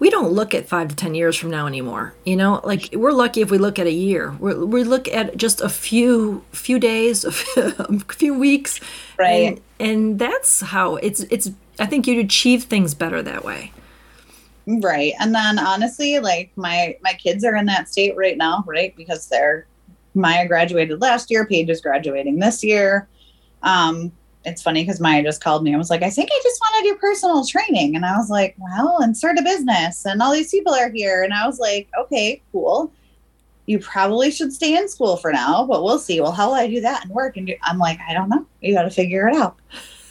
We don't look at five to ten years from now anymore. You know, like we're lucky if we look at a year. We're, we look at just a few few days, a few weeks, right? And, and that's how it's. It's. I think you'd achieve things better that way, right? And then honestly, like my my kids are in that state right now, right? Because they're Maya graduated last year, Paige is graduating this year. Um, It's funny because Maya just called me and was like, I think I just want to do personal training. And I was like, well, and start a business and all these people are here. And I was like, okay, cool. You probably should stay in school for now, but we'll see. Well, how will I do that and work? And do-? I'm like, I don't know. You got to figure it out.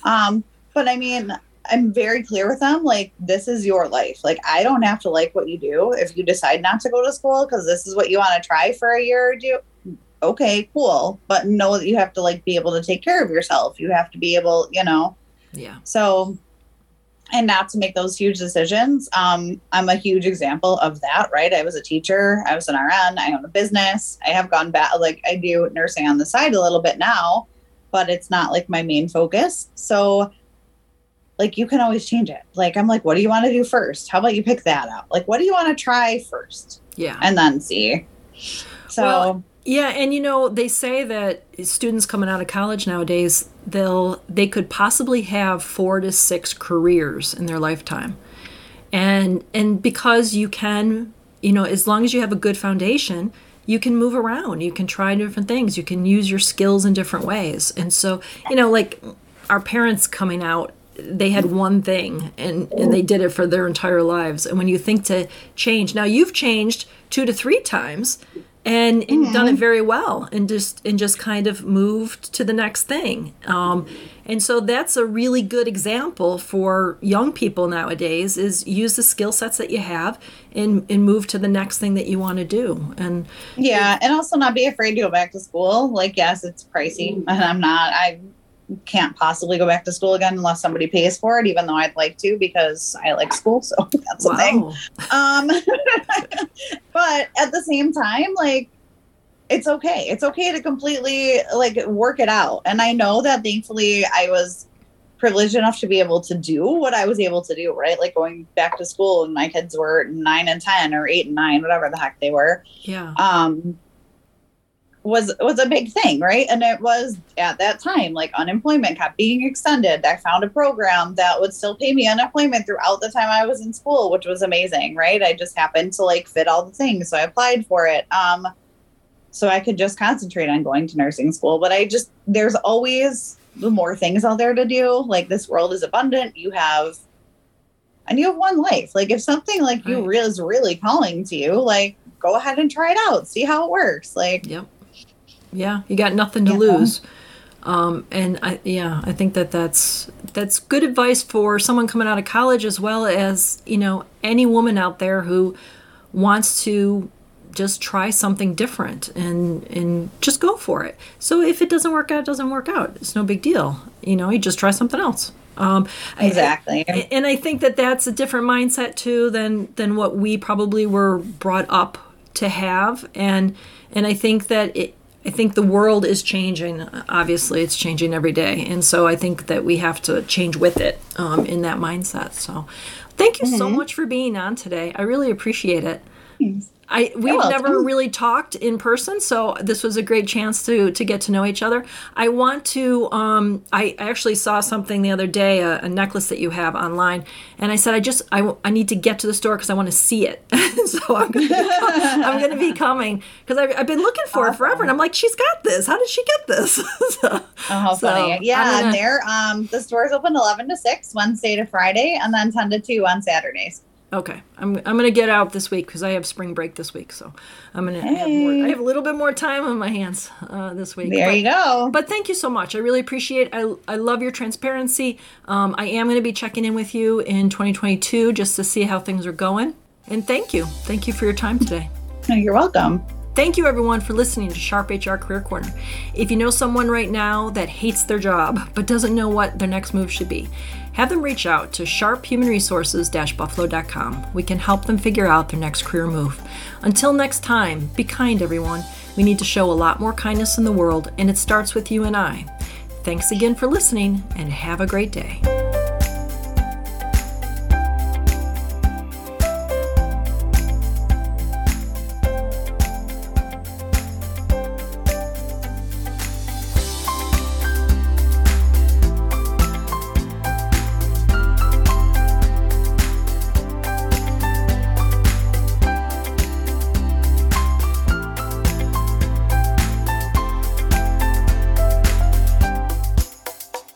Um, but I mean, I'm very clear with them. Like, this is your life. Like, I don't have to like what you do. If you decide not to go to school because this is what you want to try for a year or two. Okay, cool. But know that you have to like be able to take care of yourself. You have to be able, you know, yeah. So, and not to make those huge decisions. Um, I'm a huge example of that, right? I was a teacher. I was an R N. I own a business. I have gone back. Like I do nursing on the side a little bit now, but it's not like my main focus. So like, you can always change it. Like, I'm like, what do you want to do first? How about you pick that out? Like, what do you want to try first? Yeah. And then see. So well, yeah. And, you know, they say that students coming out of college nowadays, they'll they could possibly have four to six careers in their lifetime. And and because you can, you know, as long as you have a good foundation, you can move around. You can try different things. You can use your skills in different ways. And so, you know, like our parents coming out, they had one thing and, and they did it for their entire lives. And when you think to change, now you've changed two to three times. And, and mm-hmm. done it very well and just and just kind of moved to the next thing. Um, and so that's a really good example for young people nowadays is use the skill sets that you have and, and move to the next thing that you want to do. And yeah, and also not be afraid to go back to school. Like, yes, it's pricey and I'm not, I can't possibly go back to school again unless somebody pays for it, even though I'd like to because I like school. So that's wow. a thing. Um, but at the same time, like, it's okay. It's okay to completely like work it out. And I know that thankfully I was privileged enough to be able to do what I was able to do, right? Like going back to school and my kids were nine and ten or eight and nine, whatever the heck they were. Yeah. Um, was was a big thing, right? And it was at that time, like unemployment kept being extended. I found a program that would still pay me unemployment throughout the time I was in school, which was amazing, right? I just happened to like fit all the things. So I applied for it. Um, so I could just concentrate on going to nursing school. But I just, there's always more things out there to do. Like this world is abundant. You have, and you have one life. Like if something like you right. is really calling to you, like go ahead and try it out. See how it works. Like, yep. Yeah, you got nothing to yeah. lose. Um, and I, yeah, I think that that's, that's good advice for someone coming out of college as well as, you know, any woman out there who wants to just try something different and, and just go for it. So if it doesn't work out, it doesn't work out. It's no big deal. You know, you just try something else. Um, exactly. I, and I think that that's a different mindset too than, than what we probably were brought up to have. And, and I think that it, I think the world is changing. Obviously, it's changing every day. And so I think that we have to change with it um, in that mindset. So thank you mm-hmm. so much for being on today. I really appreciate it. Thanks. I we've You're welcome. Never really talked in person, so this was a great chance to to get to know each other. I want to. Um, I actually saw something the other day, a, a necklace that you have online, and I said, I just I, I need to get to the store because I want to see it. So I'm gonna I'm gonna be coming because I've, I've been looking for awesome. It forever, and I'm like, she's got this. How did she get this? so, oh, how so, funny! Yeah, and there, um, the store's open eleven to six Wednesday to Friday, and then ten to two on Saturdays. Okay, I'm I'm gonna get out this week because I have spring break this week, so I'm gonna hey. have more, I have a little bit more time on my hands uh, this week. There but, you go. But thank you so much. I really appreciate. I I love your transparency. Um, I am gonna be checking in with you in twenty twenty-two just to see how things are going. And thank you, thank you for your time today. No, you're welcome. Thank you, everyone, for listening to Sharp H R Career Corner. If you know someone right now that hates their job but doesn't know what their next move should be, have them reach out to sharp human resources dash buffalo dot com. We can help them figure out their next career move. Until next time, be kind, everyone. We need to show a lot more kindness in the world, and it starts with you and I. Thanks again for listening, and have a great day.